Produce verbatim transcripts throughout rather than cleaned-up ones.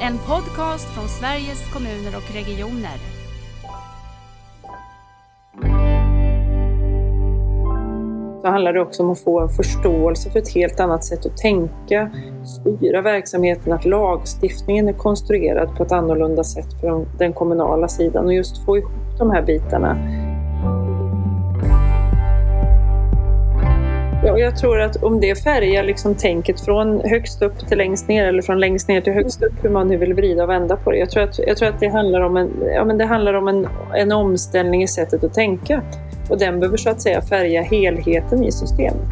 En podcast från Sveriges kommuner och regioner. Det handlar det också om att få en förståelse för ett helt annat sätt att tänka, styra verksamheten, att lagstiftningen är konstruerad på ett annorlunda sätt för den kommunala sidan och just få ihop de här bitarna. Ja, jag tror att om det färgar liksom tänket från högst upp till längst ner eller från längst ner till högst upp, hur man nu vill vrida och vända på det. Jag tror att, jag tror att det handlar om, en, ja, men det handlar om en, en omställning i sättet att tänka. Och den behöver så att säga färga helheten i systemet.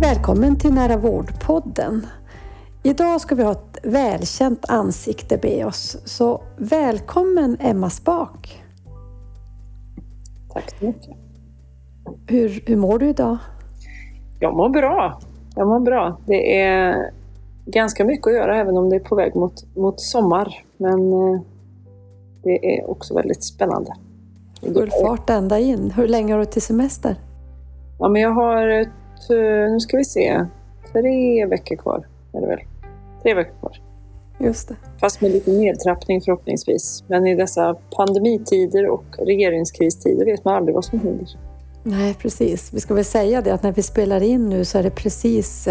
Välkommen till Nära Vårdpodden. Idag ska vi ha ett välkänt ansikte med oss. Så välkommen Emma Spak. Tack så mycket. Hur, hur mår du idag? Jag mår bra. Jag mår bra. Det är ganska mycket att göra även om det är på väg mot, mot sommar. Men det är också väldigt spännande. Full fart ända in. Hur länge har du till semester? Ja, men jag har ett, nu ska vi se, tre veckor kvar. Är det väl? Tre veckor kvar. Just det. Fast med lite nedtrappning förhoppningsvis. Men i dessa pandemitider och regeringskristider vet man aldrig vad som händer. Nej, precis. Vi ska väl säga det att när vi spelar in nu så är det precis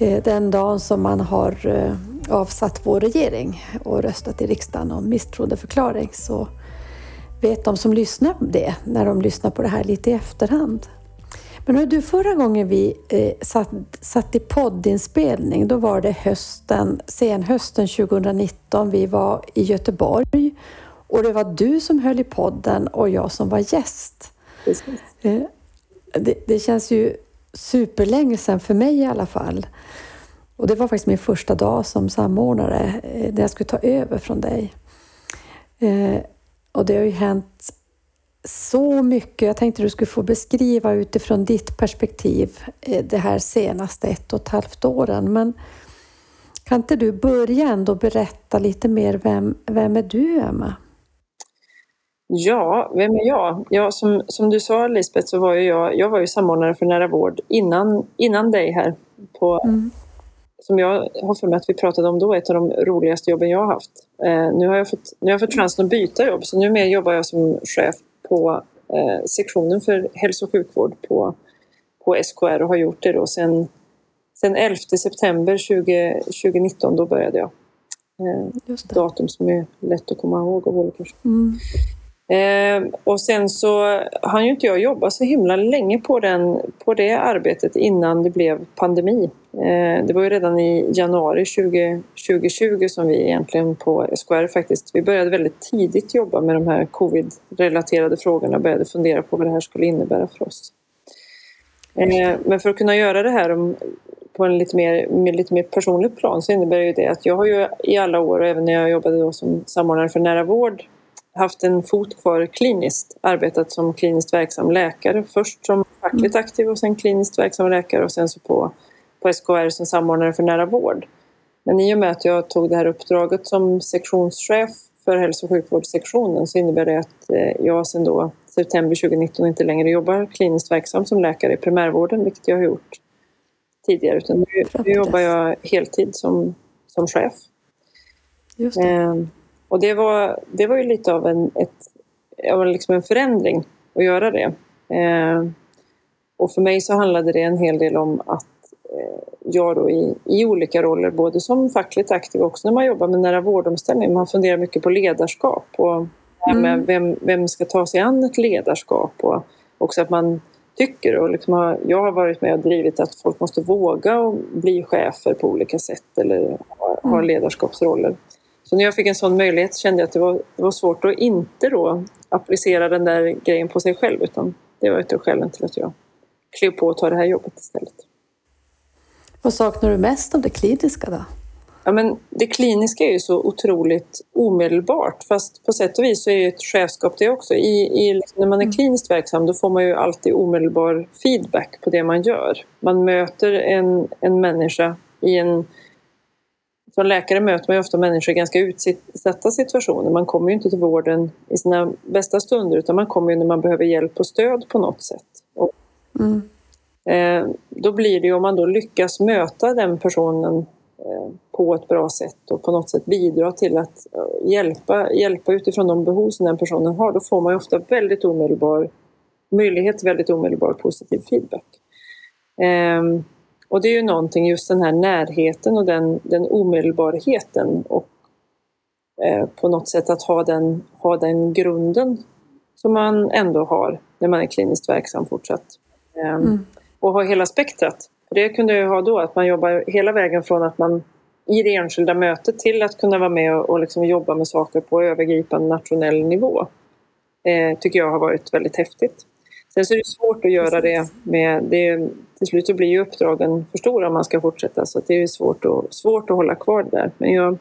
eh, den dagen som man har eh, avsatt vår regering och röstat i riksdagen om misstroendeförklaring. Så vet de som lyssnar på det när de lyssnar på det här lite i efterhand. Men hörde du, förra gången vi eh, satt, satt i poddinspelning, då var det hösten, sen hösten tjugonitton. Vi var i Göteborg och det var du som höll i podden och jag som var gäst. Precis. Eh, det, det känns ju superlänge sedan för mig i alla fall. Och det var faktiskt min första dag som samordnare eh, där jag skulle ta över från dig. Eh, och det har ju hänt så mycket. Jag tänkte du skulle få beskriva utifrån ditt perspektiv det här senaste ett och ett halvt åren. Men kan inte du börja ändå berätta lite mer, vem, vem är du Emma? Ja, vem är jag? Ja, som, som du sa Lisbeth så var ju jag, jag var ju samordnare för Nära Vård innan, innan dig här. På, mm. Som jag har för mig att vi pratade om då, ett av de roligaste jobben jag har haft. Eh, nu har jag fått, nu har jag fått chansen att byta jobb, så numera jobbar jag som chef på eh, sektionen för hälso- och sjukvård på, på S K R och har gjort det då sen, sen elfte september tjugonitton då började jag. Eh, Just det. Datum som är lätt att komma ihåg av olika skäl. Mm. Eh, och sen så hann ju inte jag jobba så himla länge på, den, på det arbetet innan det blev pandemi. Eh, det var ju redan i januari tjugo tjugo som vi egentligen på S K R faktiskt, vi började väldigt tidigt jobba med de här covid-relaterade frågorna och började fundera på vad det här skulle innebära för oss. Eh, men för att kunna göra det här om, på en lite mer, med lite mer personlig plan så innebär ju det att jag har ju i alla år och även när jag jobbade då som samordnare för Nära Vård haft en fot kvar kliniskt, arbetat som kliniskt verksam läkare. Först som fackligt aktiv och sen kliniskt verksam läkare och sen så på, på S K R som samordnare för Nära Vård. Men i och med att jag tog det här uppdraget som sektionschef för hälso- och sjukvårdssektionen så innebär det att jag sedan då september tjugonitton inte längre jobbar kliniskt verksam som läkare i primärvården, vilket jag har gjort tidigare. Utan nu, nu jobbar jag heltid som, som chef. Just det. Eh, Och det var, det var ju lite av en, ett, av liksom en förändring att göra det. Eh, och för mig så handlade det en hel del om att eh, jag då i, i olika roller, både som fackligt aktiv och också när man jobbar med nära vårdomställning, man funderar mycket på ledarskap och mm. vem, vem ska ta sig an ett ledarskap och också att man tycker och liksom har, jag har varit med och drivit att folk måste våga och bli chefer på olika sätt eller ha, mm. ha ledarskapsroller. Så när jag fick en sån möjlighet kände jag att det var, det var svårt att inte då applicera den där grejen på sig själv. Utan det var ett av skälen till att jag klev på att ta det här jobbet istället. Vad saknar du mest av det kliniska då? Ja, men det kliniska är ju så otroligt omedelbart. Fast på sätt och vis så är ju ett chefskap det också. I, i, när man är kliniskt verksam då får man ju alltid omedelbar feedback på det man gör. Man möter en, en människa i en... Som läkare möter man ju ofta människor i ganska utsatta situationer. Man kommer ju inte till vården i sina bästa stunder utan man kommer ju när man behöver hjälp och stöd på något sätt. Och, mm. Eh, då blir det ju, om man då lyckas möta den personen eh, på ett bra sätt och på något sätt bidra till att hjälpa, hjälpa utifrån de behov som den personen har, då får man ju ofta väldigt omedelbar möjlighet, väldigt omedelbar positiv feedback. Eh, och det är ju någonting, just den här närheten och den, den omedelbarheten och eh, på något sätt att ha den, ha den grunden som man ändå har när man är kliniskt verksam fortsatt. Mm. Och ha hela spektrat. För det kunde jag ha då, att man jobbar hela vägen från att man i det enskilda mötet till att kunna vara med och, och liksom jobba med saker på övergripande nationell nivå. Eh, tycker jag har varit väldigt häftigt. Sen så är det svårt att göra det med, det, till slut så blir ju uppdragen för stora om man ska fortsätta, så det är ju svårt, och, svårt att hålla kvar det där. Men jag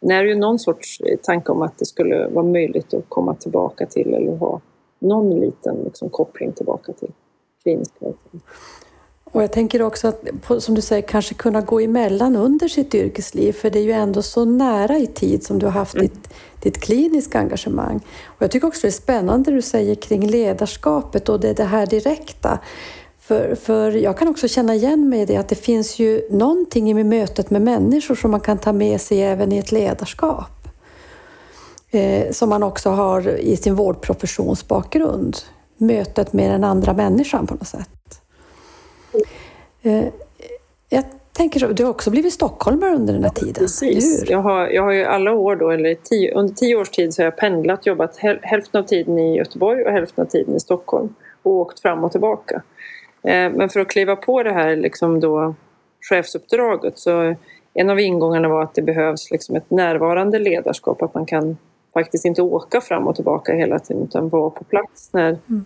när ju någon sorts tanke om att det skulle vara möjligt att komma tillbaka till eller ha någon liten liksom, koppling tillbaka till. Och jag tänker också att, som du säger, kanske kunna gå emellan under sitt yrkesliv, för det är ju ändå så nära i tid som du har haft mm. ditt, ditt kliniska engagemang. Och jag tycker också det är spännande det du säger kring ledarskapet och det, det här direkta. För, för jag kan också känna igen mig i det, att det finns ju någonting i mötet med människor som man kan ta med sig även i ett ledarskap. Eh, som man också har i sin vårdprofessionsbakgrund. Mötet med den andra människan på något sätt. Jag tänker så, du har också blivit stockholmare under den här tiden. Ja, precis. Hur? Jag har, jag har ju alla år då, eller tio, under tio års tid så har jag pendlat, jobbat häl, hälften av tiden i Göteborg och hälften av tiden i Stockholm och åkt fram och tillbaka. Men för att kliva på det här liksom då, chefsuppdraget, så en av ingångarna var att det behövs liksom ett närvarande ledarskap, att man kan faktiskt inte åka fram och tillbaka hela tiden utan vara på plats när, mm.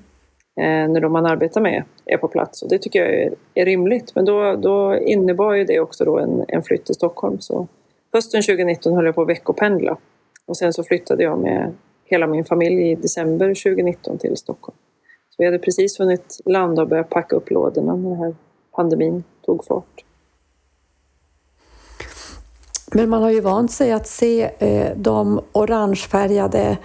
eh, när de man arbetar med är på plats. Och det tycker jag är, är rimligt. Men då, då innebar ju det också då en, en flytt till Stockholm. Så hösten tjugonitton höll jag på att veckopendla. Och sen så flyttade jag med hela min familj i december tjugonitton till Stockholm. Så vi hade precis hunnit landa och börja packa upp lådorna när den här pandemin tog fart. Men man har ju vant sig att se eh, de orangefärgade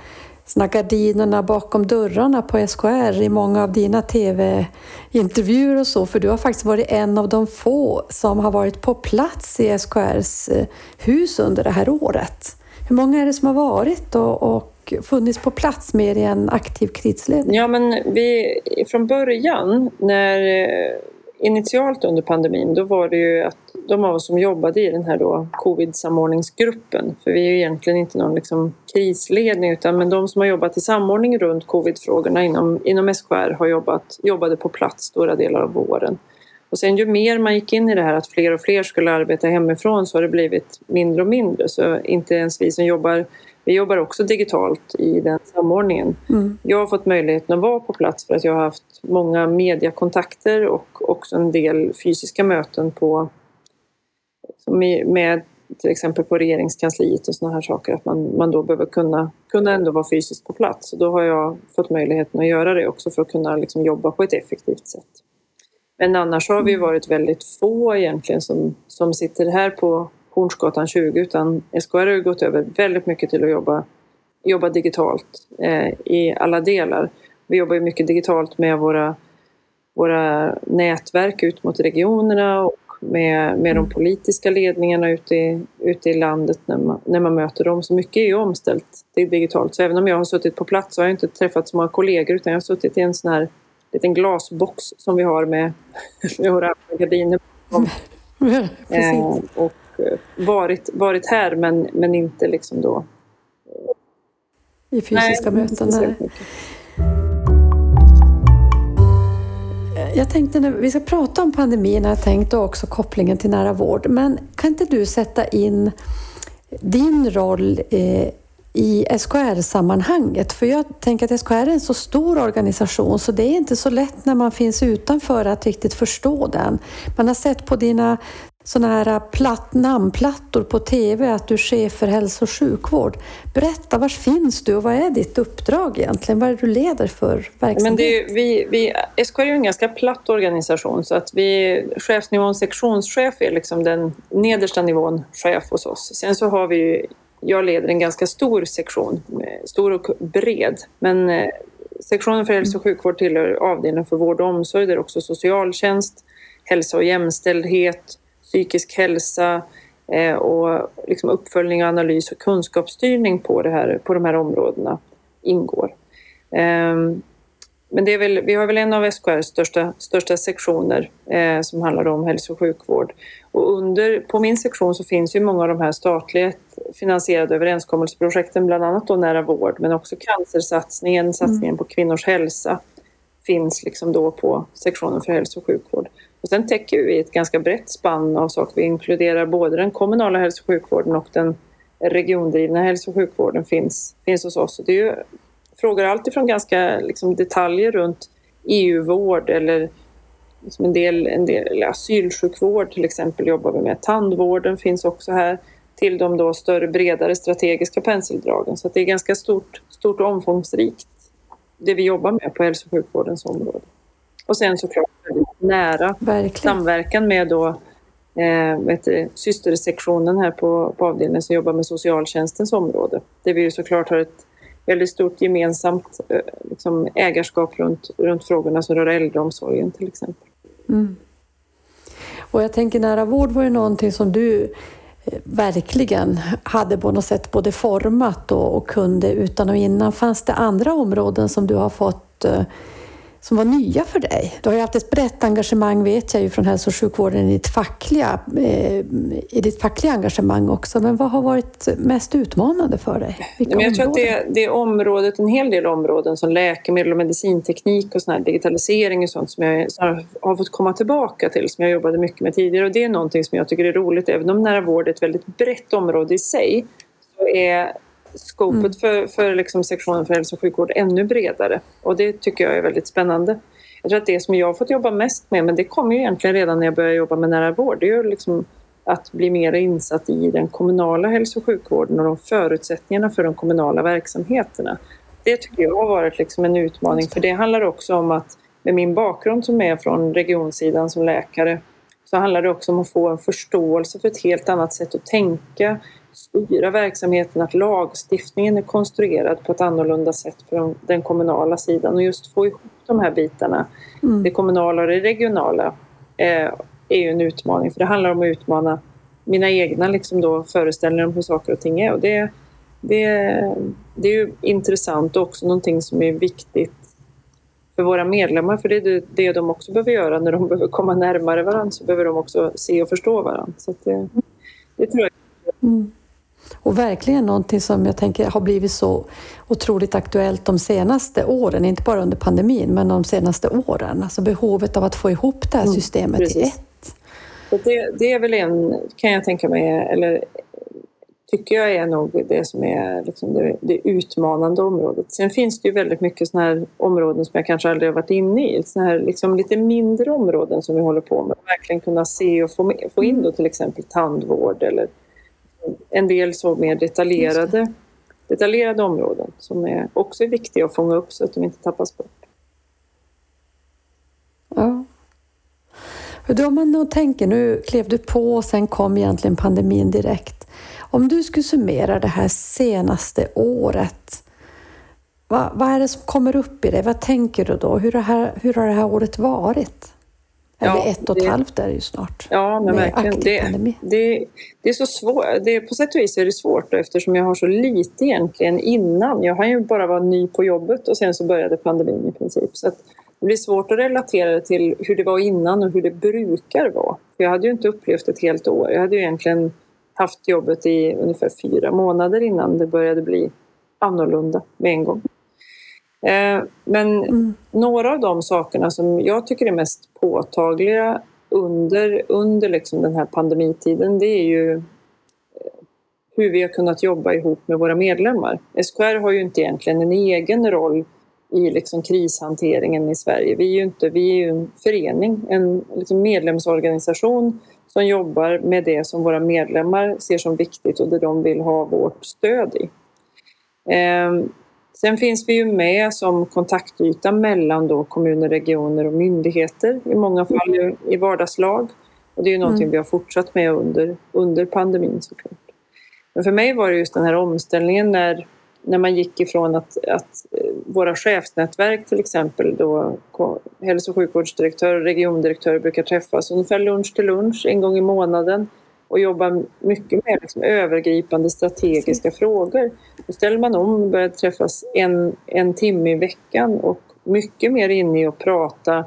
såna gardinerna bakom dörrarna på S K R i många av dina tv-intervjuer och så. För du har faktiskt varit en av de få som har varit på plats i S K R:s eh, hus under det här året. Hur många är det som har varit och, och funnits på plats mer i en aktiv krisledning? Ja, men vi, från början när... Eh... Initialt under pandemin, då var det ju att de av oss som jobbade i den här då covid-samordningsgruppen, för vi är ju egentligen inte någon liksom krisledning, utan men de som har jobbat i samordning runt covid-frågorna inom, inom S K R har jobbat, jobbade på plats stora delar av våren. Och sen ju mer man gick in i det här att fler och fler skulle arbeta hemifrån, så har det blivit mindre och mindre. Så inte ens vi som jobbar, vi jobbar också digitalt i den samordningen. Mm. Jag har fått möjligheten att vara på plats för att jag har haft många mediekontakter och också en del fysiska möten på, med till exempel på regeringskansliet och sådana här saker. Att man, man då behöver kunna, kunna ändå vara fysiskt på plats. Och då har jag fått möjligheten att göra det också för att kunna liksom jobba på ett effektivt sätt. Men annars har vi varit väldigt få egentligen som, som sitter här på Hornsgatan tjugo, utan S K R har gått över väldigt mycket till att jobba, jobba digitalt eh, i alla delar. Vi jobbar ju mycket digitalt med våra, våra nätverk ut mot regionerna och med, med de politiska ledningarna ute i, ute i landet när man, när man möter dem. Så mycket är ju omställt digitalt. Så även om jag har suttit på plats så har jag inte träffat så många kollegor, utan jag har suttit i en sån här liten glasbox som vi har med, med våra gardiner eh, och varit, varit här men, men inte liksom då i fysiska nej, möten. Nej. Jag tänkte när vi ska prata om pandemin, jag tänkte också kopplingen till nära vård, men kan inte du sätta in din roll eh, i S K R-sammanhanget? För jag tänker att S K R är en så stor organisation, så det är inte så lätt när man finns utanför att riktigt förstå den. Man har sett på dina sådana här platt, namnplattor på tv att du är chef för hälso- och sjukvård. Berätta, var finns du och vad är ditt uppdrag egentligen? Vad är du leder för verksamhet? Men det är, vi, vi, S K R är en ganska platt organisation, så att vi, chefsnivån sektionschef är liksom den nedersta nivån chef hos oss. Sen så har vi Jag leder en ganska stor sektion, stor och bred. Men sektionen för hälso- och sjukvård tillhör avdelningen för vård och omsorg, där också socialtjänst, hälsa och jämställdhet, psykisk hälsa eh, och liksom uppföljning och analys och kunskapsstyrning på, det här, på de här områdena ingår. Eh, men det är väl, vi har väl en av S K R:s största, största sektioner eh, som handlar om hälso- och sjukvård. Och under, på min sektion så finns ju många av de här statligt finansierade överenskommelseprojekten, bland annat då Nära vård, men också cancersatsningen, satsningen mm. på kvinnors hälsa finns liksom då på sektionen för hälso- och sjukvård. Och sen täcker vi ett ganska brett spann av saker. Vi inkluderar både den kommunala hälso- och sjukvården och den regiondrivna hälso- och sjukvården finns, finns hos oss. Och det är ju frågor alltifrån ganska liksom detaljer runt E U-vård eller liksom en del, en del asylsjukvård till exempel jobbar vi med. Tandvården finns också här till de då större, bredare strategiska penseldragen. Så att det är ganska stort, stort och omfångsrikt det vi jobbar med på hälso- och sjukvårdens område. Och sen såklart nära verkligen. Samverkan med då, eh, vet du, systersektionen här på, på avdelningen som jobbar med socialtjänstens område. Där vi ju såklart har ett väldigt stort gemensamt eh, liksom ägarskap runt, runt frågorna som rör äldreomsorgen till exempel. Mm. Och jag tänker nära vård var ju någonting som du verkligen hade på något sätt både format och, och kunde utan och innan. Fanns det andra områden som du har fått som var nya för dig? Du har ju haft ett brett engagemang vet jag ju från hälso- och sjukvården i ditt fackliga, eh, i ditt fackliga engagemang också. Men vad har varit mest utmanande för dig? Vilka Nej, men jag tror områden? att det, det är området, en hel del områden som läkemedel och medicinteknik och sån här digitalisering och sånt som jag har fått komma tillbaka till som jag jobbade mycket med tidigare. Och det är någonting som jag tycker är roligt. Även om nära vård är ett väldigt brett område i sig så är skopet mm. för, för liksom sektionen för hälso- och sjukvård ännu bredare. Och det tycker jag är väldigt spännande. Jag tror att det som jag har fått jobba mest med, men det kom ju egentligen redan när jag började jobba med nära vård, det är ju liksom att bli mer insatt i den kommunala hälso- och sjukvården och de förutsättningarna för de kommunala verksamheterna. Det tycker jag har varit liksom en utmaning. För det handlar också om att med min bakgrund som är från regionsidan som läkare så handlar det också om att få en förståelse för ett helt annat sätt att tänka, styra verksamheten, att lagstiftningen är konstruerad på ett annorlunda sätt för den kommunala sidan och just få ihop de här bitarna. Mm. Det kommunala och det regionala eh, är ju en utmaning för det handlar om att utmana mina egna liksom då, föreställningar om hur saker och ting är och det, det, det är ju intressant och också någonting som är viktigt för våra medlemmar för det är det de också behöver göra när de behöver komma närmare varandra så behöver de också se och förstå varandra så att det, det tror jag. Mm. Och verkligen någonting som jag tänker har blivit så otroligt aktuellt de senaste åren, inte bara under pandemin men de senaste åren, alltså behovet av att få ihop det här systemet mm, i ett. Så det, det är väl en, kan jag tänka mig, eller tycker jag är nog det som är liksom det, det utmanande området. Sen finns det ju väldigt mycket sådana här områden som jag kanske aldrig har varit inne i, sådana här liksom lite mindre områden som vi håller på med, verkligen kunna se och få, med, få in då till exempel tandvård eller en del så mer detaljerade, detaljerade områden som är också är viktiga att fånga upp så att de inte tappas bort. Ja. Om man nog tänker, nu klev du på och sen kom egentligen pandemin direkt. Om du skulle summera det här senaste året, vad, vad är det som kommer upp i dig? Vad tänker du då? Hur, det här, hur har det här året varit? Eller ja, ett och det, ett halvt där är ju snart. Ja, men verkligen. Det, det, det är så svårt. Det, på sätt och vis är det svårt då, eftersom jag har så lite egentligen innan. Jag har ju bara varit ny på jobbet och sen så började pandemin i princip. Så att det blir svårt att relatera det till hur det var innan och hur det brukar vara. För jag hade ju inte upplevt ett helt år. Jag hade ju egentligen haft jobbet i ungefär fyra månader innan det började bli annorlunda med en gång. Men mm. några av de sakerna som jag tycker är mest påtagliga under, under liksom den här pandemitiden det är ju hur vi har kunnat jobba ihop med våra medlemmar. S K R har ju inte egentligen en egen roll i liksom krishanteringen i Sverige. Vi är ju inte, vi är ju en förening, en liksom medlemsorganisation som jobbar med det som våra medlemmar ser som viktigt och det de vill ha vårt stöd i. Ehm. Sen finns vi ju med som kontaktyta mellan då kommuner, regioner och myndigheter. I många fall i vardagslag. Och det är ju någonting mm. vi har fortsatt med under, under pandemin såklart. Men för mig var det just den här omställningen när när man gick ifrån att, att våra chefsnätverk till exempel, då hälso- och sjukvårdsdirektör och regiondirektör brukar träffas ungefär lunch till lunch en gång i månaden och jobba mycket mer liksom, övergripande strategiska frågor. Då ställer man om och börjar träffas en, en timme i veckan och mycket mer inne i att prata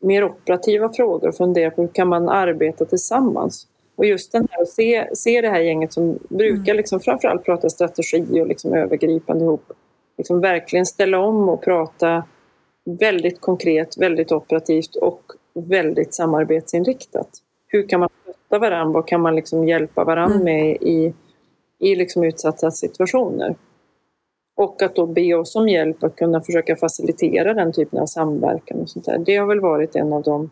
mer operativa frågor och fundera på hur kan man arbeta tillsammans. Och just den här, att se, se det här gänget som brukar liksom framförallt prata strategi och liksom övergripande ihop. Liksom verkligen ställa om och prata väldigt konkret, väldigt operativt och väldigt samarbetsinriktat. Hur kan man stötta varandra? Vad kan man liksom hjälpa varandra med i, i liksom utsatta situationer? Och att då be oss om hjälp att kunna försöka facilitera den typen av samverkan och sånt där. Det har väl varit en av de,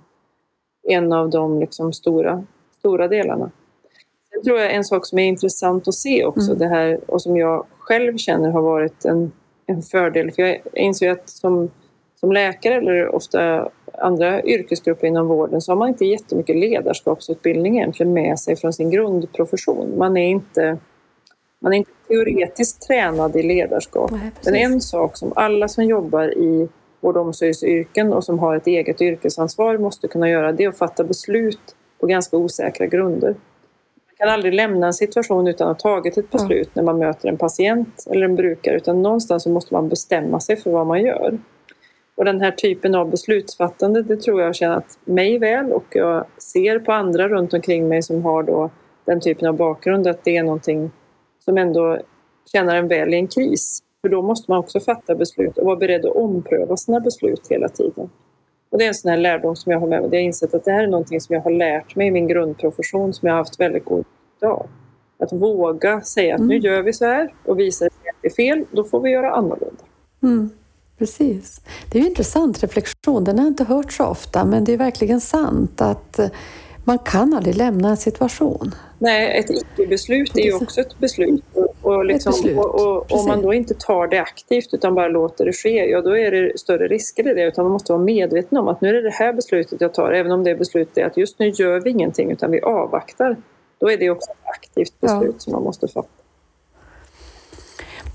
en av de liksom stora... stora delarna. Sen tror jag en sak som är intressant att se också mm. det här och som jag själv känner har varit en, en fördel. För jag inser att som, som läkare eller ofta andra yrkesgrupper inom vården så har man inte jättemycket ledarskapsutbildning egentligen med sig från sin grundprofession. Man är inte, man är inte teoretiskt tränad i ledarskap. Nej, men en sak som alla som jobbar i vård- och omsorgsyrken och som har ett eget yrkesansvar måste kunna göra, det är att fatta beslut på ganska osäkra grunder. Man kan aldrig lämna en situation utan att ha tagit ett beslut ja. När man möter en patient eller en brukare, utan någonstans så måste man bestämma sig för vad man gör. Och den här typen av beslutsfattande, det tror jag har tjänat mig väl, och jag ser på andra runt omkring mig som har då den typen av bakgrund att det är någonting som ändå tjänar en väl i en kris. För då måste man också fatta beslut och vara beredd att ompröva sina beslut hela tiden. Och det är en sån här lärdom som jag har med mig. Jag har insett att det här är någonting som jag har lärt mig i min grundprofession som jag har haft väldigt god dag. Att våga säga att mm. nu gör vi så här och visar att det är fel, då får vi göra annorlunda. Mm. Precis. Det är ju en intressant reflektion. Den har jag inte hört så ofta, men det är verkligen sant att man kan aldrig lämna en situation. Nej, ett icke-beslut är ju också ett beslut. Och, liksom, ett beslut. och, och om man då inte tar det aktivt utan bara låter det ske, ja, då är det större risker i det. Utan man måste vara medveten om att nu är det det här beslutet jag tar, även om det beslutet är att just nu gör vi ingenting utan vi avvaktar. Då är det också ett aktivt beslut ja. Som man måste fatta.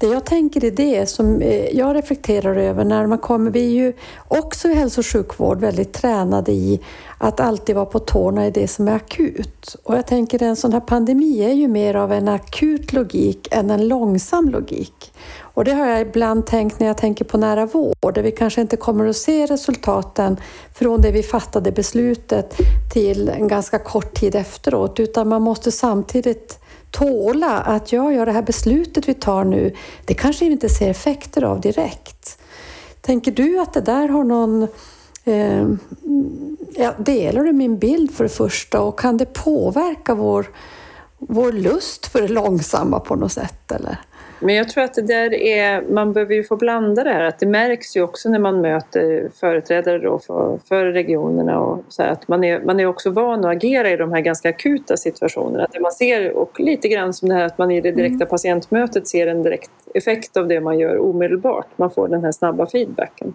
Det jag tänker är det som jag reflekterar över när man kommer. Vi är ju också i hälso- och sjukvård väldigt tränade i att alltid vara på tårna i det som är akut. Och jag tänker en sån här pandemi är ju mer av en akut logik än en långsam logik. Och det har jag ibland tänkt när jag tänker på nära vård, där vi kanske inte kommer att se resultaten från det vi fattade beslutet till en ganska kort tid efteråt, utan man måste samtidigt tåla att jag gör det här beslutet vi tar nu, det kanske inte ser effekter av direkt. Tänker du att det där har någon eh, ja, delar du min bild för det första, och kan det påverka vår, vår lust för det långsamma på något sätt eller? Men jag tror att det där är, man behöver ju få blanda det här, att det märks ju också när man möter företrädare då för, för regionerna och så här, att man är, man är också van att agera i de här ganska akuta situationerna. Att det man ser, och lite grann som det här att man i det direkta patientmötet ser en direkt effekt av det man gör omedelbart. Man får den här snabba feedbacken.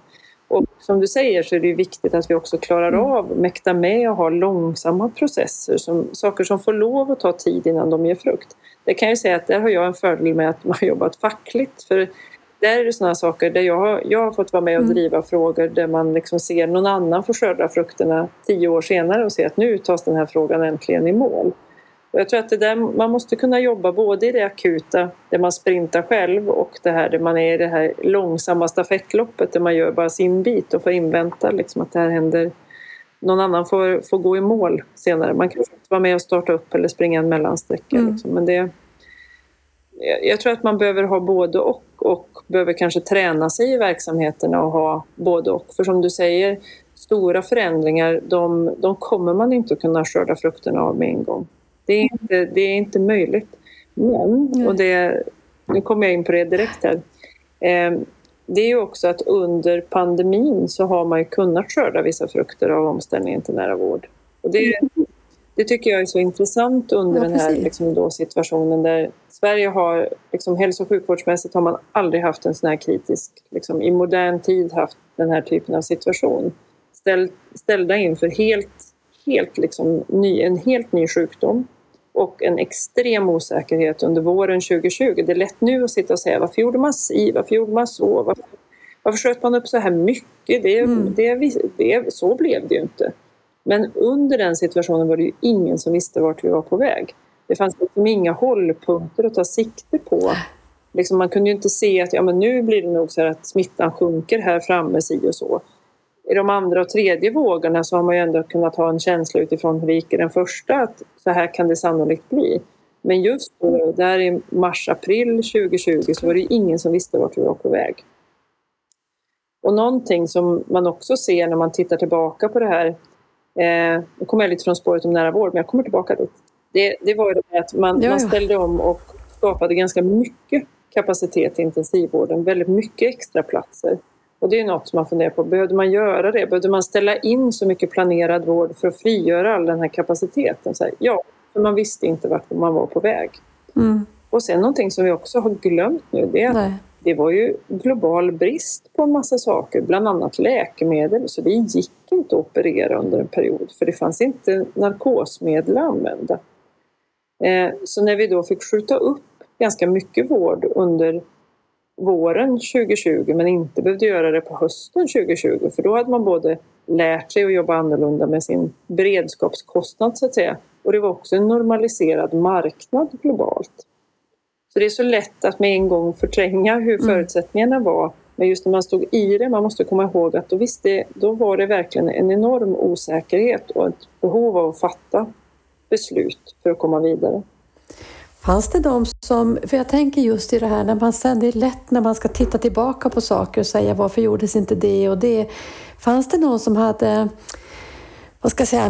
Och som du säger så är det ju viktigt att vi också klarar av, mäktar med och ha långsamma processer. Som, saker som får lov att ta tid innan de ger frukt. Det kan jag säga att där har jag en fördel med att man har jobbat fackligt. För där är det sådana saker där jag har, jag har fått vara med och driva mm. frågor där man liksom ser någon annan få skörda frukterna tio år senare och ser att nu tas den här frågan äntligen i mål. Och jag tror att det där, man måste kunna jobba både i det akuta där man sprintar själv och det här där man är i det här långsamma stafettloppet där man gör bara sin bit och får invänta liksom att det här händer. Någon annan får, får gå i mål senare. Man kan inte vara med och starta upp eller springa en mellansträcka. Mm. Liksom. Men det, jag tror att man behöver ha både och. Och behöver kanske träna sig i verksamheterna och ha både och. För som du säger, stora förändringar, de, de kommer man inte att kunna skörda frukterna av med en gång. Det är inte, det är inte möjligt. Men, och det, nu kommer jag in på det direkt här. Eh, Det är ju också att under pandemin så har man ju kunnat skörda vissa frukter av omställningen till nära vård. Och det, det tycker jag är så intressant under ja, den här liksom då, situationen där Sverige har, liksom, hälso- och sjukvårdsmässigt har man aldrig haft en sån här kritisk, liksom, i modern tid haft den här typen av situation. Ställ, ställda inför helt, helt, liksom, ny, en helt ny sjukdom. och en extrem osäkerhet under våren tjugo tjugo. Det är lätt nu att sitta och säga varför gjorde man si, varför gjorde man så, varför, varför sköt man upp så här mycket? Det, mm. det, det, så blev det ju inte. Men under den situationen var det ju ingen som visste vart vi var på väg. Det fanns liksom inga hållpunkter att ta sikte på. Liksom man kunde ju inte se att ja, men nu blir det nog så här att smittan sjunker här framme si och så. I de andra och tredje vågorna så har man ju ändå kunnat ha en känsla utifrån hur gick den första att så här kan det sannolikt bli. Men just då, där i mars-april tjugo tjugo så var det ju ingen som visste vart vi var på väg. Och någonting som man också ser när man tittar tillbaka på det här, eh, nu kommer jag lite från spåret om nära vård men jag kommer tillbaka dit. Det, det var ju det att man, man ställde om och skapade ganska mycket kapacitet i intensivvården, väldigt mycket extra platser. Och det är något man funderar på. Behövde man göra det? Behövde man ställa in så mycket planerad vård för att frigöra all den här kapaciteten? Så här, ja, för man visste inte vart man var på väg. Mm. Och sen någonting som vi också har glömt nu, det är att det var ju global brist på en massa saker. Bland annat läkemedel. Så det gick inte att operera under en period. För det fanns inte narkosmedel att använda. Eh, så när vi då fick skjuta upp ganska mycket vård under våren tjugo tjugo men inte behövde göra det på hösten tjugo tjugo för då hade man både lärt sig att jobba annorlunda med sin beredskapskostnad så att säga och det var också en normaliserad marknad globalt. Så det är så lätt att med en gång förtränga hur förutsättningarna var men just när man stod i det, man måste komma ihåg att då, visste, då var det verkligen en enorm osäkerhet och ett behov av att fatta beslut för att komma vidare. Fanns det de som, för jag tänker just i det här, när man sen, det är lätt när man ska titta tillbaka på saker och säga varför gjordes inte det och det. Fanns det någon som hade, vad ska jag säga,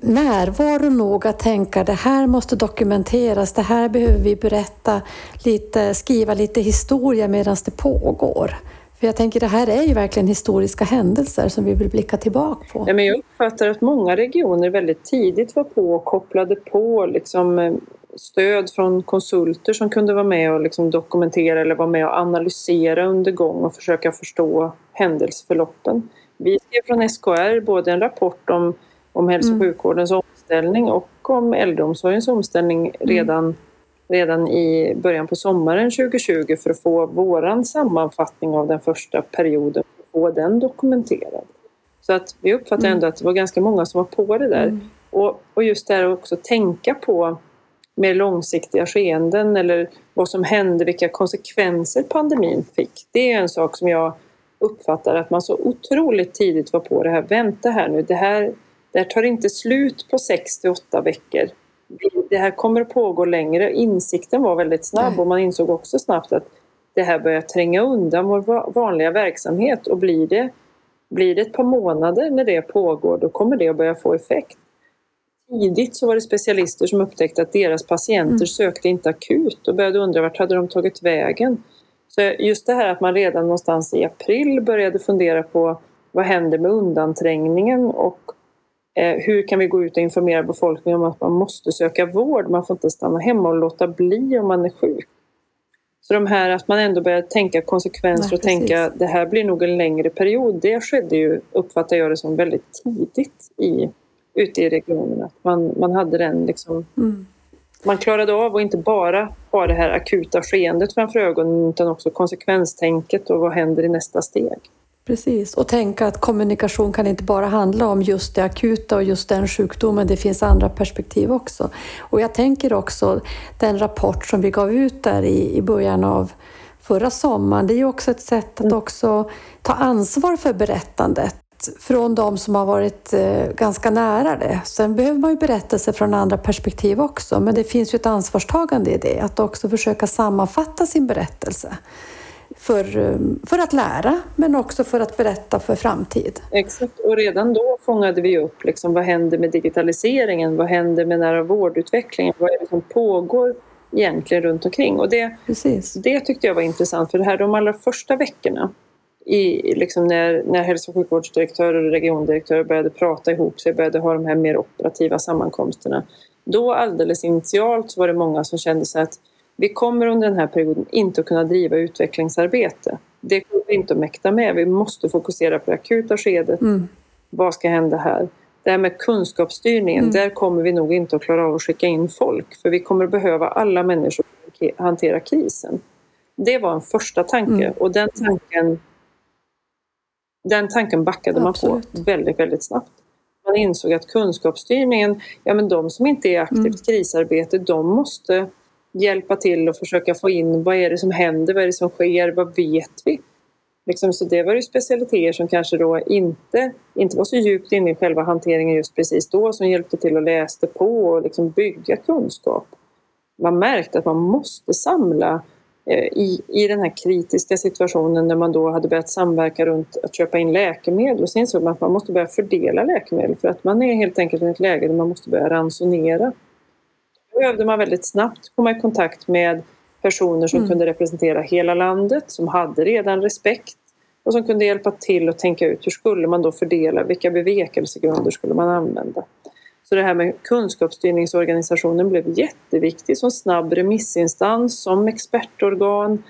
närvaro nog att tänka det här måste dokumenteras, det här behöver vi berätta lite, skriva lite historia medan det pågår. För jag tänker det här är ju verkligen historiska händelser som vi vill blicka tillbaka på. Ja, men jag uppfattar att många regioner väldigt tidigt var på och kopplade på liksom stöd från konsulter som kunde vara med och liksom dokumentera eller vara med och analysera under gång och försöka förstå händelseförloppen. Vi skrev från S K R både en rapport om, om hälso- och sjukvårdens mm. omställning och om äldreomsorgens omställning redan, mm. redan i början på sommaren tjugo tjugo för att få våran sammanfattning av den första perioden och få den dokumenterad. Så att vi uppfattar mm. ändå att det var ganska många som var på det där. Mm. Och, och just det här också tänka på mer långsiktiga skeenden eller vad som hände, vilka konsekvenser pandemin fick. Det är en sak som jag uppfattar att man så otroligt tidigt var på det här. Vänta här nu, det här, det här tar inte slut på sex till åtta veckor. Det här kommer att pågå längre. Insikten var väldigt snabb och man insåg också snabbt att det här börjar tränga undan vår vanliga verksamhet och blir det, blir det ett par månader när det pågår, då kommer det att börja få effekt. Tidigt så var det specialister som upptäckte att deras patienter mm. sökte inte akut och började undra vart hade de tagit vägen. Så just det här att man redan någonstans i april började fundera på vad händer med undanträngningen och eh, hur kan vi gå ut och informera befolkningen om att man måste söka vård. Man får inte stanna hemma och låta bli om man är sjuk. Så de här att man ändå började tänka konsekvenser ja, och tänka det här blir nog en längre period. Det skedde ju, uppfattar jag det som, väldigt tidigt i ute i regionerna. Man, man hade den liksom... Mm. Man klarade av att inte bara ha det här akuta skeendet framför ögonen utan också konsekvenstänket och vad händer i nästa steg. Precis. Och tänka att kommunikation kan inte bara handla om just det akuta och just den sjukdomen. Det finns andra perspektiv också. Och jag tänker också den rapport som vi gav ut där i, i början av förra sommaren. Det är ju också ett sätt att också ta ansvar för berättandet. Från de som har varit ganska nära det. Sen behöver man ju berättelser från andra perspektiv också. Men det finns ju ett ansvarstagande i det. Att också försöka sammanfatta sin berättelse. För, för att lära men också för att berätta för framtid. Exakt. Och redan då fångade vi upp liksom, vad händer med digitaliseringen? Vad händer med nära vårdutvecklingen? Vad är det som pågår egentligen runt omkring? Och det, det tyckte jag var intressant. För det här de allra första veckorna. I, liksom när, när hälso- och sjukvårdsdirektörer och regiondirektörer började prata ihop sig, började ha de här mer operativa sammankomsterna. Då alldeles initialt var det många som kände sig att vi kommer under den här perioden inte att kunna driva utvecklingsarbete. Det kommer vi inte att mäkta med. Vi måste fokusera på det akuta skedet. Mm. Vad ska hända här? Det här med kunskapsstyrningen, mm. där kommer vi nog inte att klara av att skicka in folk. För vi kommer att behöva alla människor att hantera krisen. Det var en första tanke. Mm. Och den tanken, den tanken backade Absolut. man på väldigt, väldigt snabbt. Man insåg att kunskapsstyrningen, ja men de som inte är aktivt mm. krisarbete, de måste hjälpa till och försöka få in vad är det som händer, vad är det som sker, vad vet vi? Liksom, så det var ju specialiteter som kanske då inte, inte var så djupt inne i själva hanteringen just precis då, som hjälpte till och läste på och liksom bygga kunskap. Man märkte att man måste samla eh, i, i den här kritiska situationen när man då hade börjat samverka runt att köpa in läkemedel. Och sen så man att man måste börja fördela läkemedel för att man är helt enkelt i ett läge där man måste börja ransonera. Då behövde man väldigt snabbt komma i kontakt med personer som mm. kunde representera hela landet, som hade redan respekt och som kunde hjälpa till att tänka ut hur skulle man då fördela, vilka bevekelsegrunder skulle man använda. Så det här med kunskapsstyrningsorganisationen blev jätteviktig som snabb remissinstans, som expertorgan.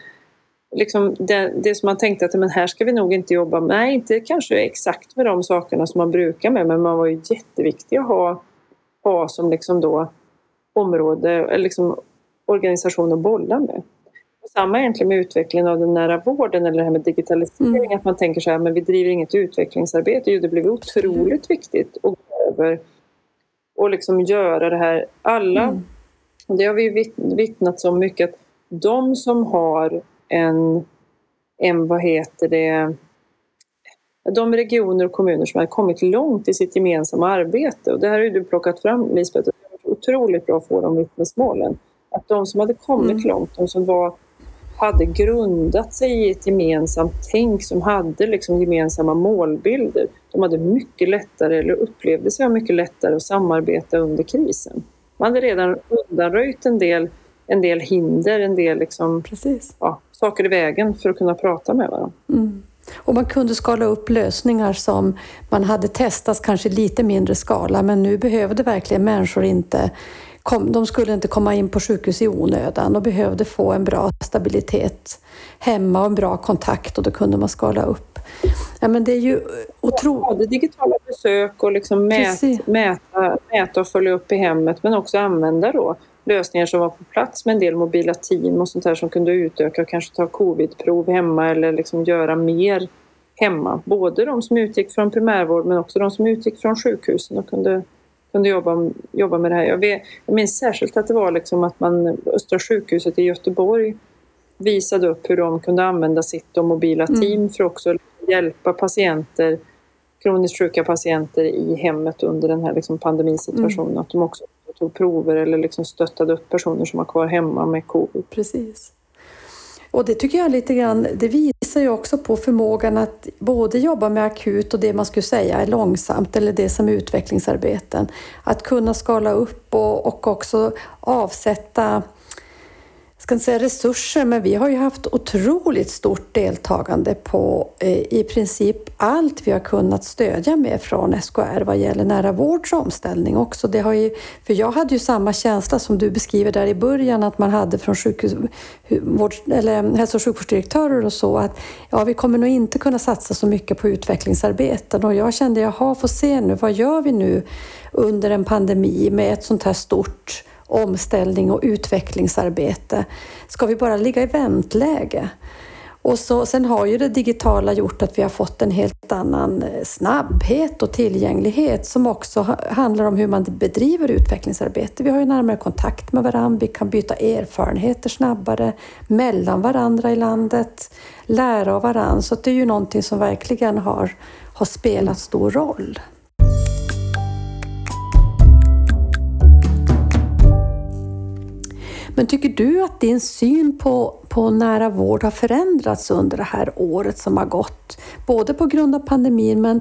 Liksom det, det som man tänkte att men här ska vi nog inte jobba med, nej inte kanske exakt med de sakerna som man brukar med, men man var ju jätteviktig att ha, ha som liksom då område eller liksom organisation att bolla med. Och samma egentligen med utvecklingen av den nära vården eller det här med digitalisering. Mm. Att man tänker så här, men vi driver inget utvecklingsarbete. Jo, det blev otroligt viktigt att gå över och liksom göra det här. Alla, mm. det har vi ju vittnat så mycket, att de som har en, en, vad heter det, de regioner och kommuner som har kommit långt i sitt gemensamma arbete. Och det här har ju du plockat fram, Lisbeth. Otroligt bra för de vittnesmålen. Att de som hade kommit mm. långt, de som var, hade grundat sig i ett gemensamt tänk, som hade liksom gemensamma målbilder, de hade mycket lättare, eller upplevde sig mycket lättare att samarbeta under krisen. Man hade redan undanröjt en del, en del hinder, en del liksom, ja, saker i vägen för att kunna prata med varandra. Mm. Och man kunde skala upp lösningar som man hade testat kanske lite mindre skala, men nu behövde verkligen människor inte, kom, de skulle inte komma in på sjukhus i onödan och behövde få en bra stabilitet hemma och en bra kontakt, och då kunde man skala upp. Ja, men det är ju otroligt. Ja, digitala besök och liksom mät, mäta, mäta och följa upp i hemmet, men också använda då lösningar som var på plats med en del mobila team och sånt där som kunde utöka och kanske ta covidprov hemma eller liksom göra mer hemma. Både de som utgick från primärvård men också de som utgick från sjukhusen och kunde, kunde jobba, jobba med det här. Jag, vet, jag minns särskilt att det var liksom att man, Östra sjukhuset i Göteborg visade upp hur de kunde använda sitt och mobila team mm. för också att hjälpa patienter, kroniskt sjuka patienter i hemmet under den här liksom pandemisituationen. Mm. Att de också tog prover eller liksom stöttade upp personer som var kvar hemma med covid. Precis. Och det tycker jag lite grann, det visar ju också på förmågan att både jobba med akut och det man skulle säga är långsamt eller det som är utvecklingsarbeten. Att kunna skala upp och, och också avsätta, ska inte säga resurser, men vi har ju haft otroligt stort deltagande på eh, i princip allt vi har kunnat stödja med från S K R vad gäller nära vårds omställning också. Det har ju, för jag hade ju samma känsla som du beskriver där i början, att man hade från sjukhus, vård, eller hälso- och sjukvårdsdirektörer och så, att ja, vi kommer nog inte kunna satsa så mycket på utvecklingsarbeten. Och jag kände, jaha, får se nu, vad gör vi nu under en pandemi med ett sånt här stort omställning och utvecklingsarbete? Ska vi bara ligga i väntläge? Och så, sen har ju det digitala gjort att vi har fått en helt annan snabbhet och tillgänglighet som också handlar om hur man bedriver utvecklingsarbete. Vi har ju närmare kontakt med varandra, vi kan byta erfarenheter snabbare mellan varandra i landet, lära av varandra. Så det är ju någonting som verkligen har, har spelat stor roll. Men tycker du att din syn på, på nära vård har förändrats under det här året som har gått? Både på grund av pandemin, men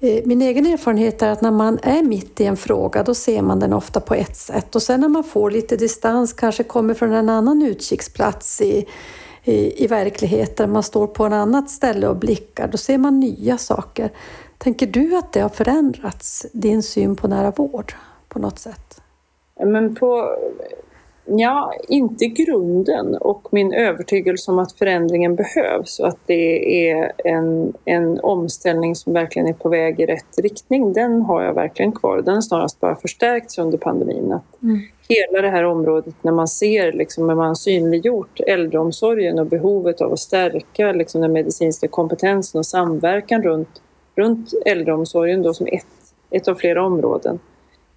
eh, min egen erfarenhet är att när man är mitt i en fråga, då ser man den ofta på ett sätt. Och sen när man får lite distans, kanske kommer från en annan utkiksplats i, i, i verkligheten, man står på ett annat ställe och blickar, då ser man nya saker. Tänker du att det har förändrats, din syn på nära vård, på något sätt? Men på... Ja, inte grunden och min övertygelse om att förändringen behövs och att det är en, en omställning som verkligen är på väg i rätt riktning, den har jag verkligen kvar. Den snarast bara förstärkts under pandemin. Att mm. hela det här området, när man ser, liksom, när man synliggjort äldreomsorgen och behovet av att stärka liksom, den medicinska kompetensen och samverkan runt, runt äldreomsorgen då, som ett, ett av flera områden.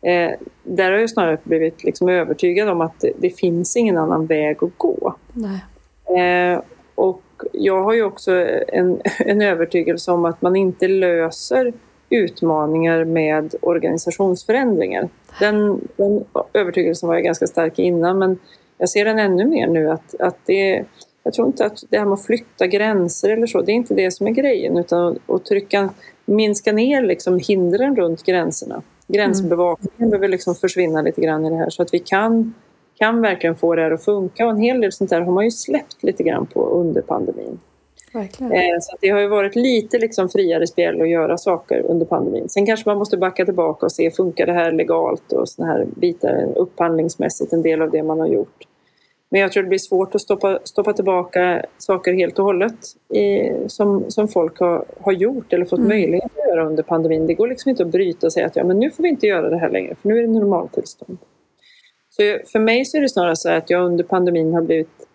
Eh, där har jag snarare blivit liksom övertygad om att det, det finns ingen annan väg att gå. Nej. Eh, och jag har ju också en, en övertygelse om att man inte löser utmaningar med organisationsförändringar. Den, den övertygelsen var jag ganska stark innan, men jag ser den ännu mer nu att, att det, jag tror inte att det här med att flytta gränser eller så, det är inte det som är grejen, utan att, att trycka, minska ner liksom hindren runt gränserna. Gränsbevakningen mm. behöver liksom försvinna lite grann i det här så att vi kan, kan verkligen få det här att funka. Och en hel del sånt där har man ju släppt lite grann på under pandemin. Verkligen. Eh, så att det har ju varit lite liksom friare spel att göra saker under pandemin. Sen kanske man måste backa tillbaka och se, funkar det här legalt och såna här bitar upphandlingsmässigt, en del av det man har gjort. Men jag tror det blir svårt att stoppa, stoppa tillbaka saker helt och hållet i, som, som folk har, har gjort eller fått mm. möjlighet att göra under pandemin. Det går liksom inte att bryta och säga att ja, men nu får vi inte göra det här längre för nu är det normaltillstånd. Så för mig så är det snarare så att jag under pandemin har blivit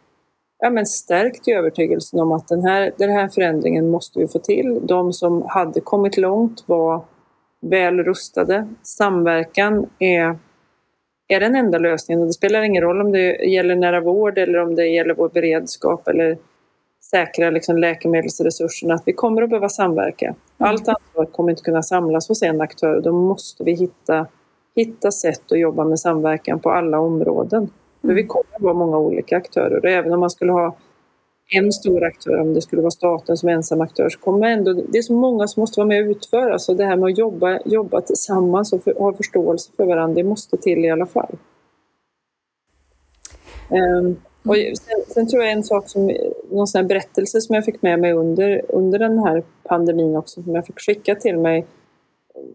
ja, men stärkt i övertygelsen om att den här, den här förändringen måste vi få till. De som hade kommit långt var väl rustade. Samverkan är... är den enda lösningen och det spelar ingen roll om det gäller nära vård eller om det gäller vår beredskap eller säkra liksom läkemedelsresurserna, att vi kommer att behöva samverka. Allt ansvar kommer inte kunna samlas hos en aktör, då måste vi hitta, hitta sätt att jobba med samverkan på alla områden. För vi kommer att vara många olika aktörer och även om man skulle ha en stor aktör, om det skulle vara staten som ensam aktör, så kommer ändå, det är så många som måste vara med och utföra, så det här med att jobba, jobba tillsammans och för, ha förståelse för varandra, det måste till i alla fall. Um, och sen, sen tror jag en sak som, någon sån här berättelse som jag fick med mig under, under den här pandemin också, som jag fick skicka till mig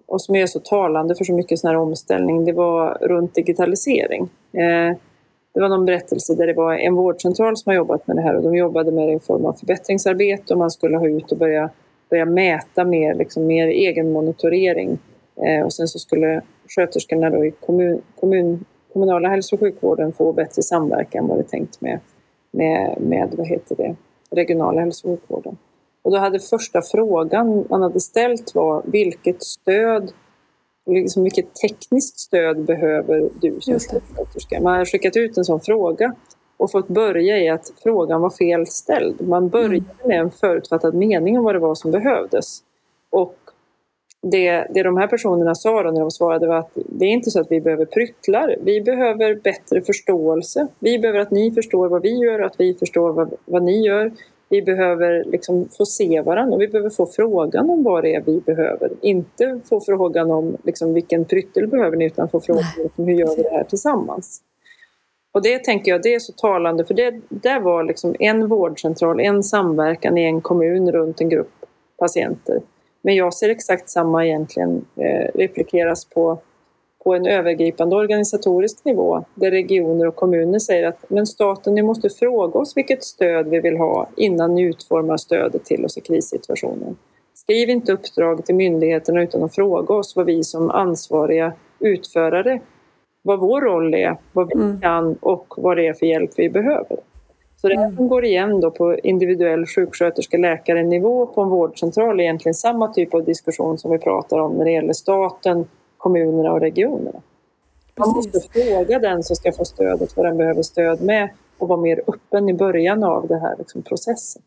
och som är så talande för så mycket sån här omställning, det var runt digitalisering. Uh, Det var någon berättelse där det var en vårdcentral som har jobbat med det här och de jobbade med det i form av förbättringsarbete och man skulle ha ut och börja, börja mäta mer, liksom mer egen monitorering. Eh, och sen så skulle sköterskorna då i kommun, kommun, kommunala hälso- och sjukvården få bättre samverkan vad det tänkt med, med, med vad heter det, regionala hälso- och sjukvården. Och då hade första frågan man hade ställt var vilket stöd liksom vilket tekniskt stöd behöver du som sköterska? Man har skickat ut en sån fråga och fått börja i att frågan var fel ställd. Man började med en förutfattad mening om vad det var som behövdes. Och det, det de här personerna sa då när de svarade var att det är inte så att vi behöver pryttlar. Vi behöver bättre förståelse. Vi behöver att ni förstår vad vi gör och att vi förstår vad, vad ni gör. Vi behöver liksom få se varandra och vi behöver få frågan om vad det är vi behöver. Inte få frågan om liksom vilken pryttel behöver ni, utan få frågan om hur gör vi det här tillsammans. Och det tänker jag, det är så talande, för det där var liksom en vårdcentral, en samverkan i en kommun runt en grupp patienter. Men jag ser exakt samma egentligen eh, replikeras på på en övergripande organisatorisk nivå där regioner och kommuner säger att men staten, ni måste fråga oss vilket stöd vi vill ha innan ni utformar stödet till oss i krissituationen. Skriv inte uppdrag till myndigheterna utan att fråga oss vad vi som ansvariga utförare, vad vår roll är, vad vi mm. kan och vad det är för hjälp vi behöver. Så det här går igen då på individuell sjuksköterska läkare nivå på en vårdcentral är egentligen samma typ av diskussion som vi pratar om när det gäller staten, kommunerna och regionerna. Man Precis. Måste fråga den som ska få stödet vad den behöver stöd med och vara mer öppen i början av det här liksom, processen.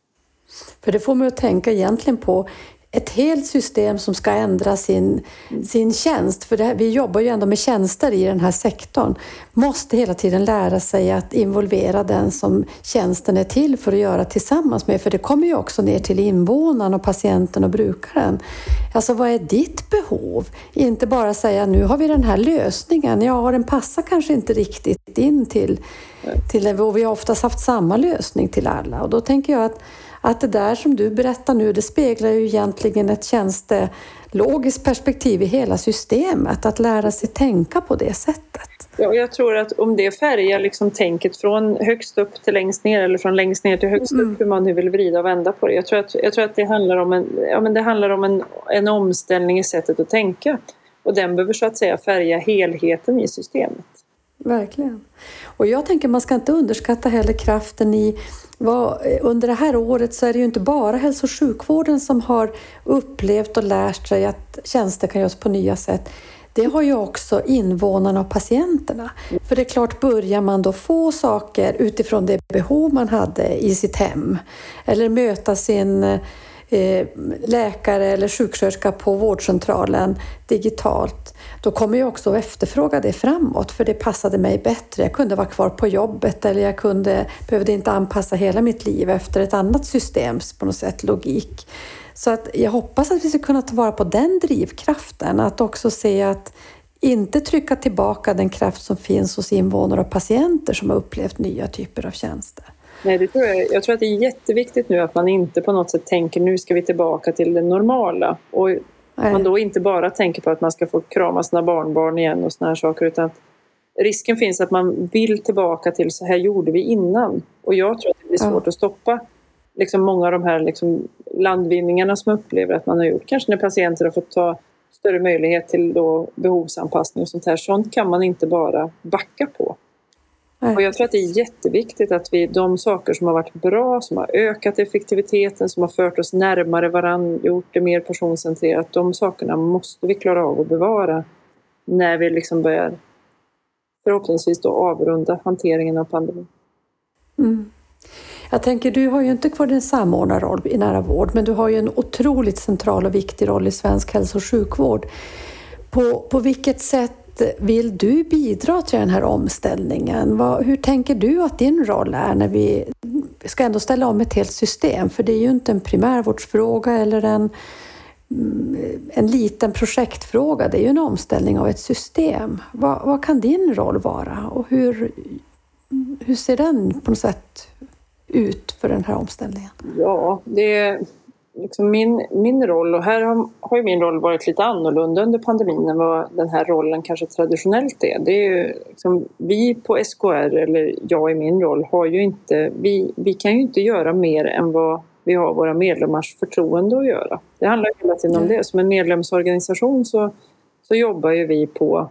För det får mig att tänka egentligen på ett helt system som ska ändra sin, mm. sin tjänst. För det här, vi jobbar ju ändå med tjänster i den här sektorn. Måste hela tiden lära sig att involvera den som tjänsten är till för att göra tillsammans med. För det kommer ju också ner till invånaren och patienten och brukaren. Alltså vad är ditt behov? Inte bara säga nu har vi den här lösningen. Ja, den passar kanske inte riktigt in till, till det. Och vi har oftast haft samma lösning till alla. Och då tänker jag att Att det där som du berättar nu, det speglar ju egentligen ett tjänstelogiskt perspektiv i hela systemet. Att lära sig tänka på det sättet. Ja, och jag tror att om det färgar liksom tänket från högst upp till längst ner eller från längst ner till högst mm. upp, hur man nu vill vrida och vända på det. Jag tror att, jag tror att det handlar om, en, ja, men det handlar om en, en omställning i sättet att tänka. Och den behöver så att säga färga helheten i systemet. Verkligen. Och jag tänker man ska inte underskatta heller kraften i... Vad, under det här året så är det ju inte bara hälso- och sjukvården som har upplevt och lärt sig att tjänster kan göras på nya sätt. Det har ju också invånarna och patienterna. För det är klart, börjar man då få saker utifrån det behov man hade i sitt hem. Eller möta sin läkare eller sjuksköterska på vårdcentralen digitalt. Då kommer jag också efterfråga det framåt, för det passade mig bättre. Jag kunde vara kvar på jobbet, eller jag kunde, behövde inte anpassa hela mitt liv efter ett annat systems på något sätt logik. Så att jag hoppas att vi ska kunna ta vara på den drivkraften, att också se att inte trycka tillbaka den kraft som finns hos invånare och patienter som har upplevt nya typer av tjänster. Nej, det tror jag. Jag tror att det är jätteviktigt nu att man inte på något sätt tänker nu ska vi tillbaka till det normala. Och man då inte bara tänker på att man ska få krama sina barnbarn igen och såna här saker, utan att risken finns att man vill tillbaka till så här gjorde vi innan. Och jag tror att det blir svårt ja. att stoppa liksom många av de här liksom landvinningarna som upplever att man har gjort. Kanske när patienter har fått ta större möjlighet till då behovsanpassning och sånt här. Sånt kan man inte bara backa på. Och jag tror att det är jätteviktigt att vi, de saker som har varit bra, som har ökat effektiviteten, som har fört oss närmare varandra, gjort det mer personcentrerat, de sakerna måste vi klara av att bevara när vi liksom börjar förhoppningsvis då avrunda hanteringen av pandemin. Mm. Jag tänker, du har ju inte kvar din samordnarroll i Nära vård, men du har ju en otroligt central och viktig roll i svensk hälso- och sjukvård. På, på vilket sätt vill du bidra till den här omställningen? Hur tänker du att din roll är när vi ska ändå ställa om ett helt system? För det är ju inte en primärvårdsfråga eller en, en liten projektfråga. Det är ju en omställning av ett system. Vad, vad kan din roll vara? Och hur, hur ser den på något sätt ut för den här omställningen? Ja, det är... Liksom min, min roll, och här har, har ju min roll varit lite annorlunda under pandemin än vad den här rollen kanske traditionellt är. Det är ju liksom, vi på S K R, eller jag i min roll, har ju inte, vi, vi kan ju inte göra mer än vad vi har våra medlemmars förtroende att göra. Det handlar ju hela tiden om det. Som en medlemsorganisation så, så jobbar ju vi på,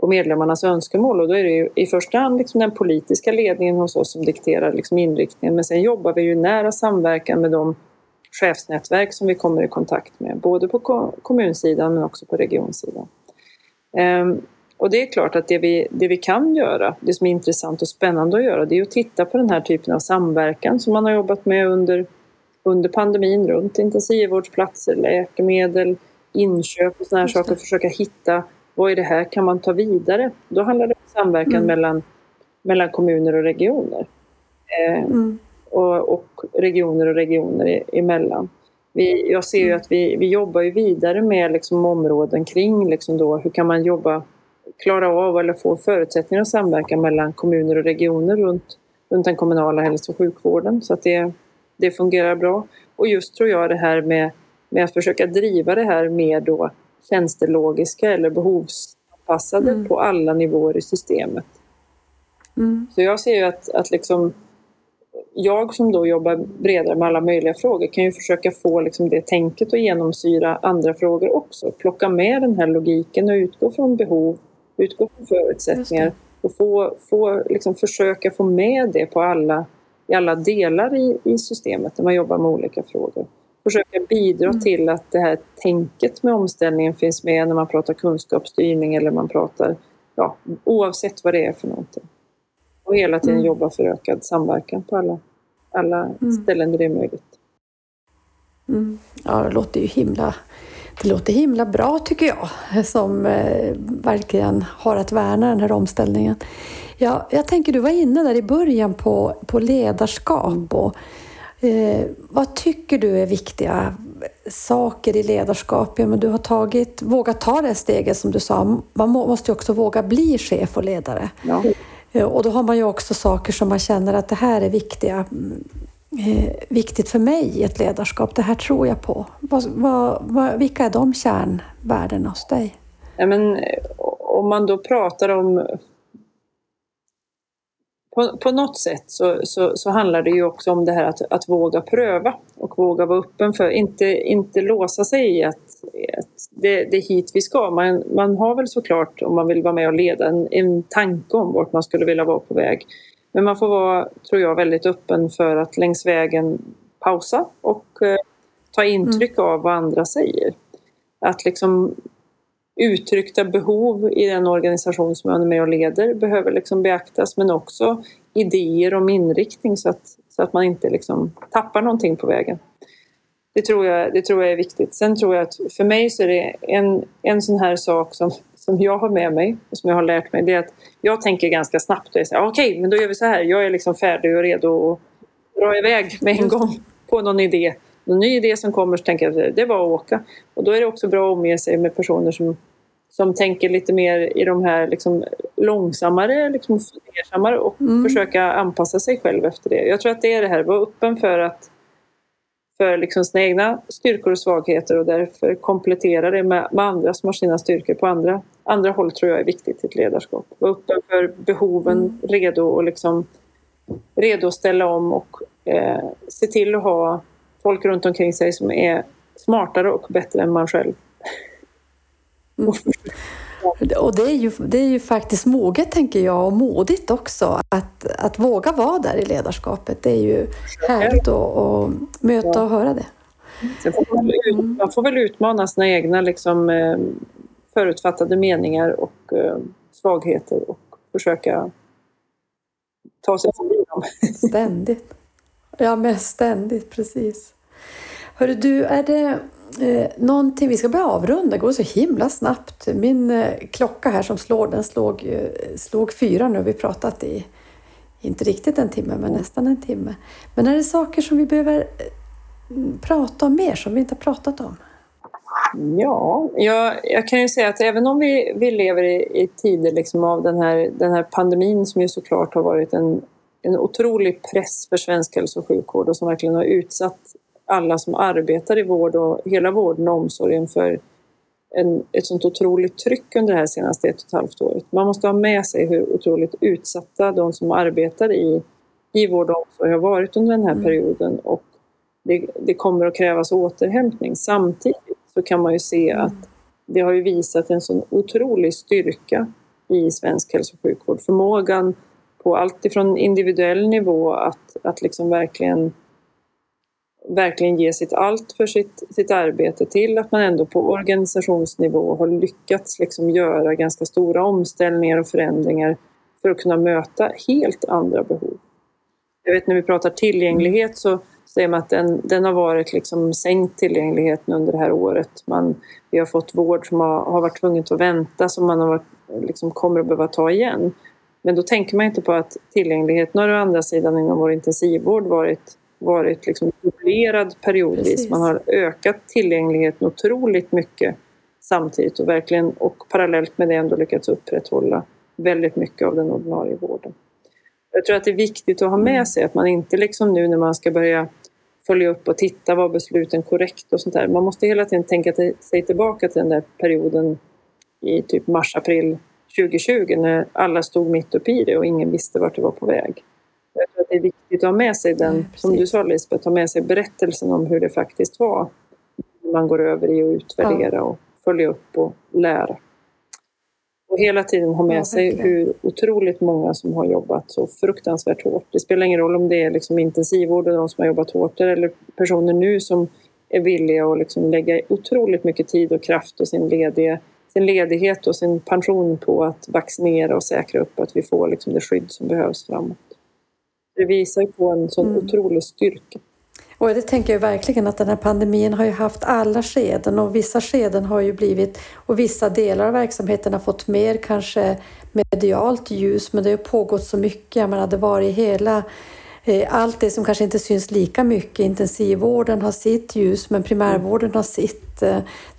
på medlemmarnas önskemål, och då är det ju i första hand liksom den politiska ledningen hos oss som dikterar liksom inriktningen, men sen jobbar vi ju nära samverkan med dem chefsnätverk som vi kommer i kontakt med, både på kommunsidan men också på regionsidan. Ehm, och det är klart att det vi, det vi kan göra, det som är intressant och spännande att göra, det är att titta på den här typen av samverkan som man har jobbat med under, under pandemin, runt intensivvårdsplatser, läkemedel, inköp och sådana här saker, och försöka hitta vad i det här kan man ta vidare. Då handlar det om samverkan mm. mellan, mellan kommuner och regioner. Ehm, mm. och regioner och regioner emellan. Vi, jag ser ju att vi, vi jobbar ju vidare med liksom områden kring liksom då, hur kan man jobba, klara av eller få förutsättningar att samverka mellan kommuner och regioner runt, runt den kommunala hälso- och sjukvården, så att det, det fungerar bra. Och just tror jag det här med, med att försöka driva det här mer då tjänstelogiska eller behovsanpassade mm. på alla nivåer i systemet. Mm. Så jag ser ju att, att liksom jag som då jobbar bredare med alla möjliga frågor kan ju försöka få liksom det tänket att genomsyra andra frågor också. Plocka med den här logiken och utgå från behov, utgå från förutsättningar och få, få, liksom försöka få med det på alla, i alla delar i, i systemet när man jobbar med olika frågor. Försöka bidra mm. till att det här tänket med omställningen finns med när man pratar kunskapsstyrning eller man pratar, ja, oavsett vad det är för någonting. Och hela tiden mm. jobba för ökad samverkan på alla, alla mm. ställen där det är möjligt. Mm. Ja, det låter ju himla, det låter himla bra tycker jag. Som eh, verkligen har att värna den här omställningen. Ja, jag tänker du var inne där i början på, på ledarskap. Och, eh, vad tycker du är viktiga saker i ledarskap? Ja, men du har tagit, vågat ta det steget som du sa. Man må, måste ju också våga bli chef och ledare. Ja. Och då har man ju också saker som man känner att det här är viktiga, eh, viktigt för mig i ett ledarskap. Det här tror jag på. Vad, vad, vad, vilka är de kärnvärdena hos dig? Ja, men, om man då pratar om på, på något sätt så, så, så handlar det ju också om det här att, att våga pröva och våga vara öppen för, inte, inte låsa sig i att, att det, det är hit vi ska. Man, man har väl såklart, om man vill vara med och leda, en, en tanke om vart man skulle vilja vara på väg. Men man får vara, tror jag, väldigt öppen för att längs vägen pausa och eh, ta intryck mm. av vad andra säger. Att liksom uttryckta behov i den organisation som man är med och leder behöver liksom beaktas, men också idéer om inriktning så att, så att man inte liksom tappar någonting på vägen. Det tror jag, det tror jag är viktigt. Sen tror jag att för mig så är det en, en sån här sak som, som jag har med mig och som jag har lärt mig, det är att jag tänker ganska snabbt och jag säger okej, okay, men då gör vi så här. Jag är liksom färdig och redo att dra iväg med en gång på någon idé. En ny idé som kommer så tänker jag att det var att åka. Och då är det också bra att omge sig med personer som, som tänker lite mer i de här liksom långsammare, liksom fundersammare och mm. försöka anpassa sig själv efter det. Jag tror att det är det här, vara öppen för att för liksom sina egna styrkor och svagheter och därför komplettera det med, med andra som har sina styrkor på andra, andra håll, tror jag är viktigt i ett ledarskap. Vara öppen för behoven, mm. redo och liksom redo att ställa om och eh, se till att ha folk runt omkring sig som är smartare och bättre än man själv. Mm. Och det är, ju, det är ju faktiskt moget, tänker jag, och modigt också. Att, att våga vara där i ledarskapet, det är ju härligt att möta ja. och höra det. Sen får man, ut, man får väl utmana sina egna liksom, förutfattade meningar och svagheter och försöka ta sig förbi dem. Ständigt. Ja, men ständigt, precis. Hörru du, är det eh, någonting, vi ska börja avrunda, det går så himla snabbt. Min eh, klocka här som slår, den slog, eh, slog fyra nu, vi pratat i, inte riktigt en timme, men nästan en timme. Men är det saker som vi behöver eh, prata om mer, som vi inte har pratat om? Ja, jag, jag kan ju säga att även om vi, vi lever i, i tider liksom av den här, den här pandemin som ju såklart har varit en En otrolig press för svensk hälso- och sjukvård och som verkligen har utsatt alla som arbetar i vård och hela vården och omsorgen för en, ett sånt otroligt tryck under det här senaste ett och ett halvt året. Man måste ha med sig hur otroligt utsatta de som arbetar i, i vård och omsorg har varit under den här mm. perioden, och det, det kommer att krävas återhämtning. Samtidigt så kan man ju se mm. att det har ju visat en sån otrolig styrka i svensk hälso- och sjukvård. Förmågan på allt ifrån individuell nivå att, att liksom verkligen, verkligen ge sitt allt för sitt, sitt arbete, till att man ändå på organisationsnivå har lyckats liksom göra ganska stora omställningar och förändringar för att kunna möta helt andra behov. Jag vet när vi pratar tillgänglighet så säger man att den, den har varit liksom sänkt tillgängligheten under det här året. Man, vi har fått vård som har, har varit tvungen att vänta, som man har varit, liksom kommer att behöva ta igen. Men då tänker man inte på att tillgängligheten har å andra sidan inom vår intensivvård varit, varit liksom dubblerad periodvis. Precis. Man har ökat tillgängligheten otroligt mycket samtidigt och verkligen, och parallellt med det ändå lyckats upprätthålla väldigt mycket av den ordinarie vården. Jag tror att det är viktigt att ha med sig att man inte liksom nu när man ska börja följa upp och titta vad besluten korrekt och sånt där. Man måste hela tiden tänka till, sig tillbaka till den där perioden i typ mars-april tjugohundratjugo när alla stod mitt uppe i det och ingen visste vart det var på väg. Jag tror att det är viktigt att ha med sig den, ja, som du sa Lisbeth, ta med sig berättelsen om hur det faktiskt var. Man går över i att utvärdera ja. och följa upp och lära. Och hela tiden ha med ja, sig hur otroligt många som har jobbat så fruktansvärt hårt. Det spelar ingen roll om det är liksom intensivvård och de som har jobbat hårt där, eller personer nu som är villiga att liksom lägga otroligt mycket tid och kraft och sin ledighet sin ledighet och sin pension på att vaccinera och säkra upp att vi får liksom det skydd som behövs framåt. Det visar på en sån mm. otrolig styrka. Och det tänker jag verkligen, att den här pandemin har ju haft alla skeden, och vissa skeden har ju blivit, och vissa delar av verksamheten har fått mer kanske medialt ljus, men det har pågått så mycket, man hade varit hela allt det som kanske inte syns lika mycket. Intensivvården har sitt ljus, men primärvården har sitt,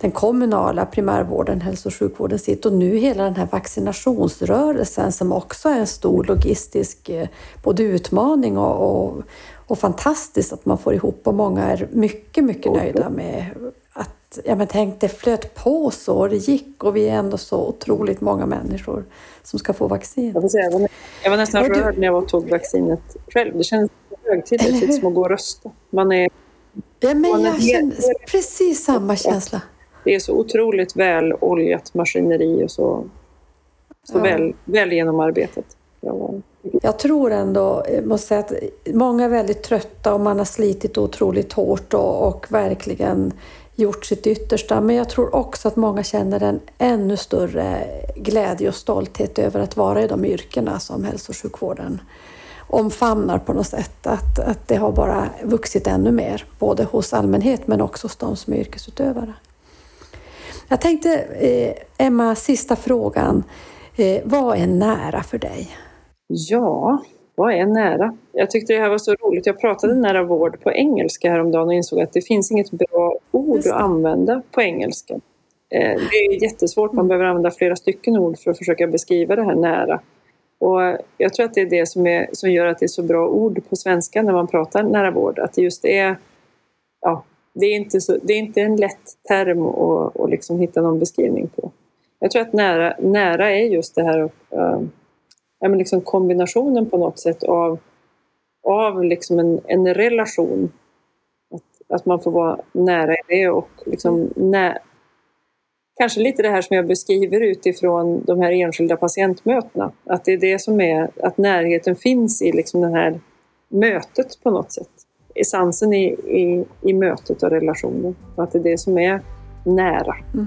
den kommunala primärvården, hälso- och sjukvården sitt. Och nu hela den här vaccinationsrörelsen som också är en stor logistisk både utmaning och, och, och fantastiskt att man får ihop. Och många är mycket, mycket nöjda med att att ja, men tänk, det flöt på så och det gick och vi är ändå så otroligt många människor som ska få vaccin. Jag, säga, jag, var, jag var nästan är rörd du... när jag var och tog vaccinet själv. Det känns högtidligt som att gå och rösta. Man är, ja, men man jag är känner helt... precis samma känsla. Det är så otroligt väl oljat maskineri och så, så ja. väl, väl genomarbetat. Jag, jag tror ändå, måste säga, att många är väldigt trötta och man har slitit otroligt hårt och, och verkligen gjort sitt yttersta. Men jag tror också att många känner en ännu större glädje och stolthet över att vara i de yrkena som hälso- och sjukvården omfamnar på något sätt. Att, att det har bara vuxit ännu mer, både hos allmänhet men också hos de som är yrkesutövare. Jag tänkte, eh, Emma, sista frågan. Eh, vad är nära för dig? Ja, vad är nära? Jag tyckte det här var så roligt. Jag pratade nära vård på engelska häromdagen och insåg att det finns inget bra ord att använda på engelska. Eh, det är jättesvårt. Man behöver använda flera stycken ord för att försöka beskriva det här nära. Och jag tror att det är det som, är, som gör att det är så bra ord på svenska när man pratar nära vård. Att just det är... Ja, Det är, inte så, det är inte en lätt term att, att liksom hitta någon beskrivning på. Jag tror att nära, nära är just det här äh, ja, men liksom kombinationen på något sätt av, av liksom en, en relation. Att, att man får vara nära i det och liksom nä, kanske lite det här som jag beskriver utifrån de här enskilda patientmötena. Att det är det som är att närheten finns i liksom det här mötet på något sätt. Essensen i, i, i mötet och relationen. Att det är det som är nära. Mm.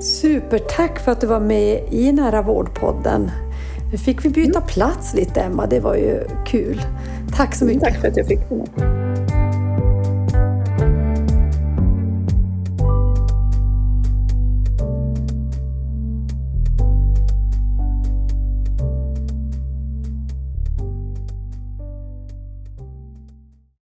Supertack för att du var med i Nära Vårdpodden. Nu fick vi byta mm. plats lite, Emma. Det var ju kul. Tack så mycket. Tack för att jag fick vara med.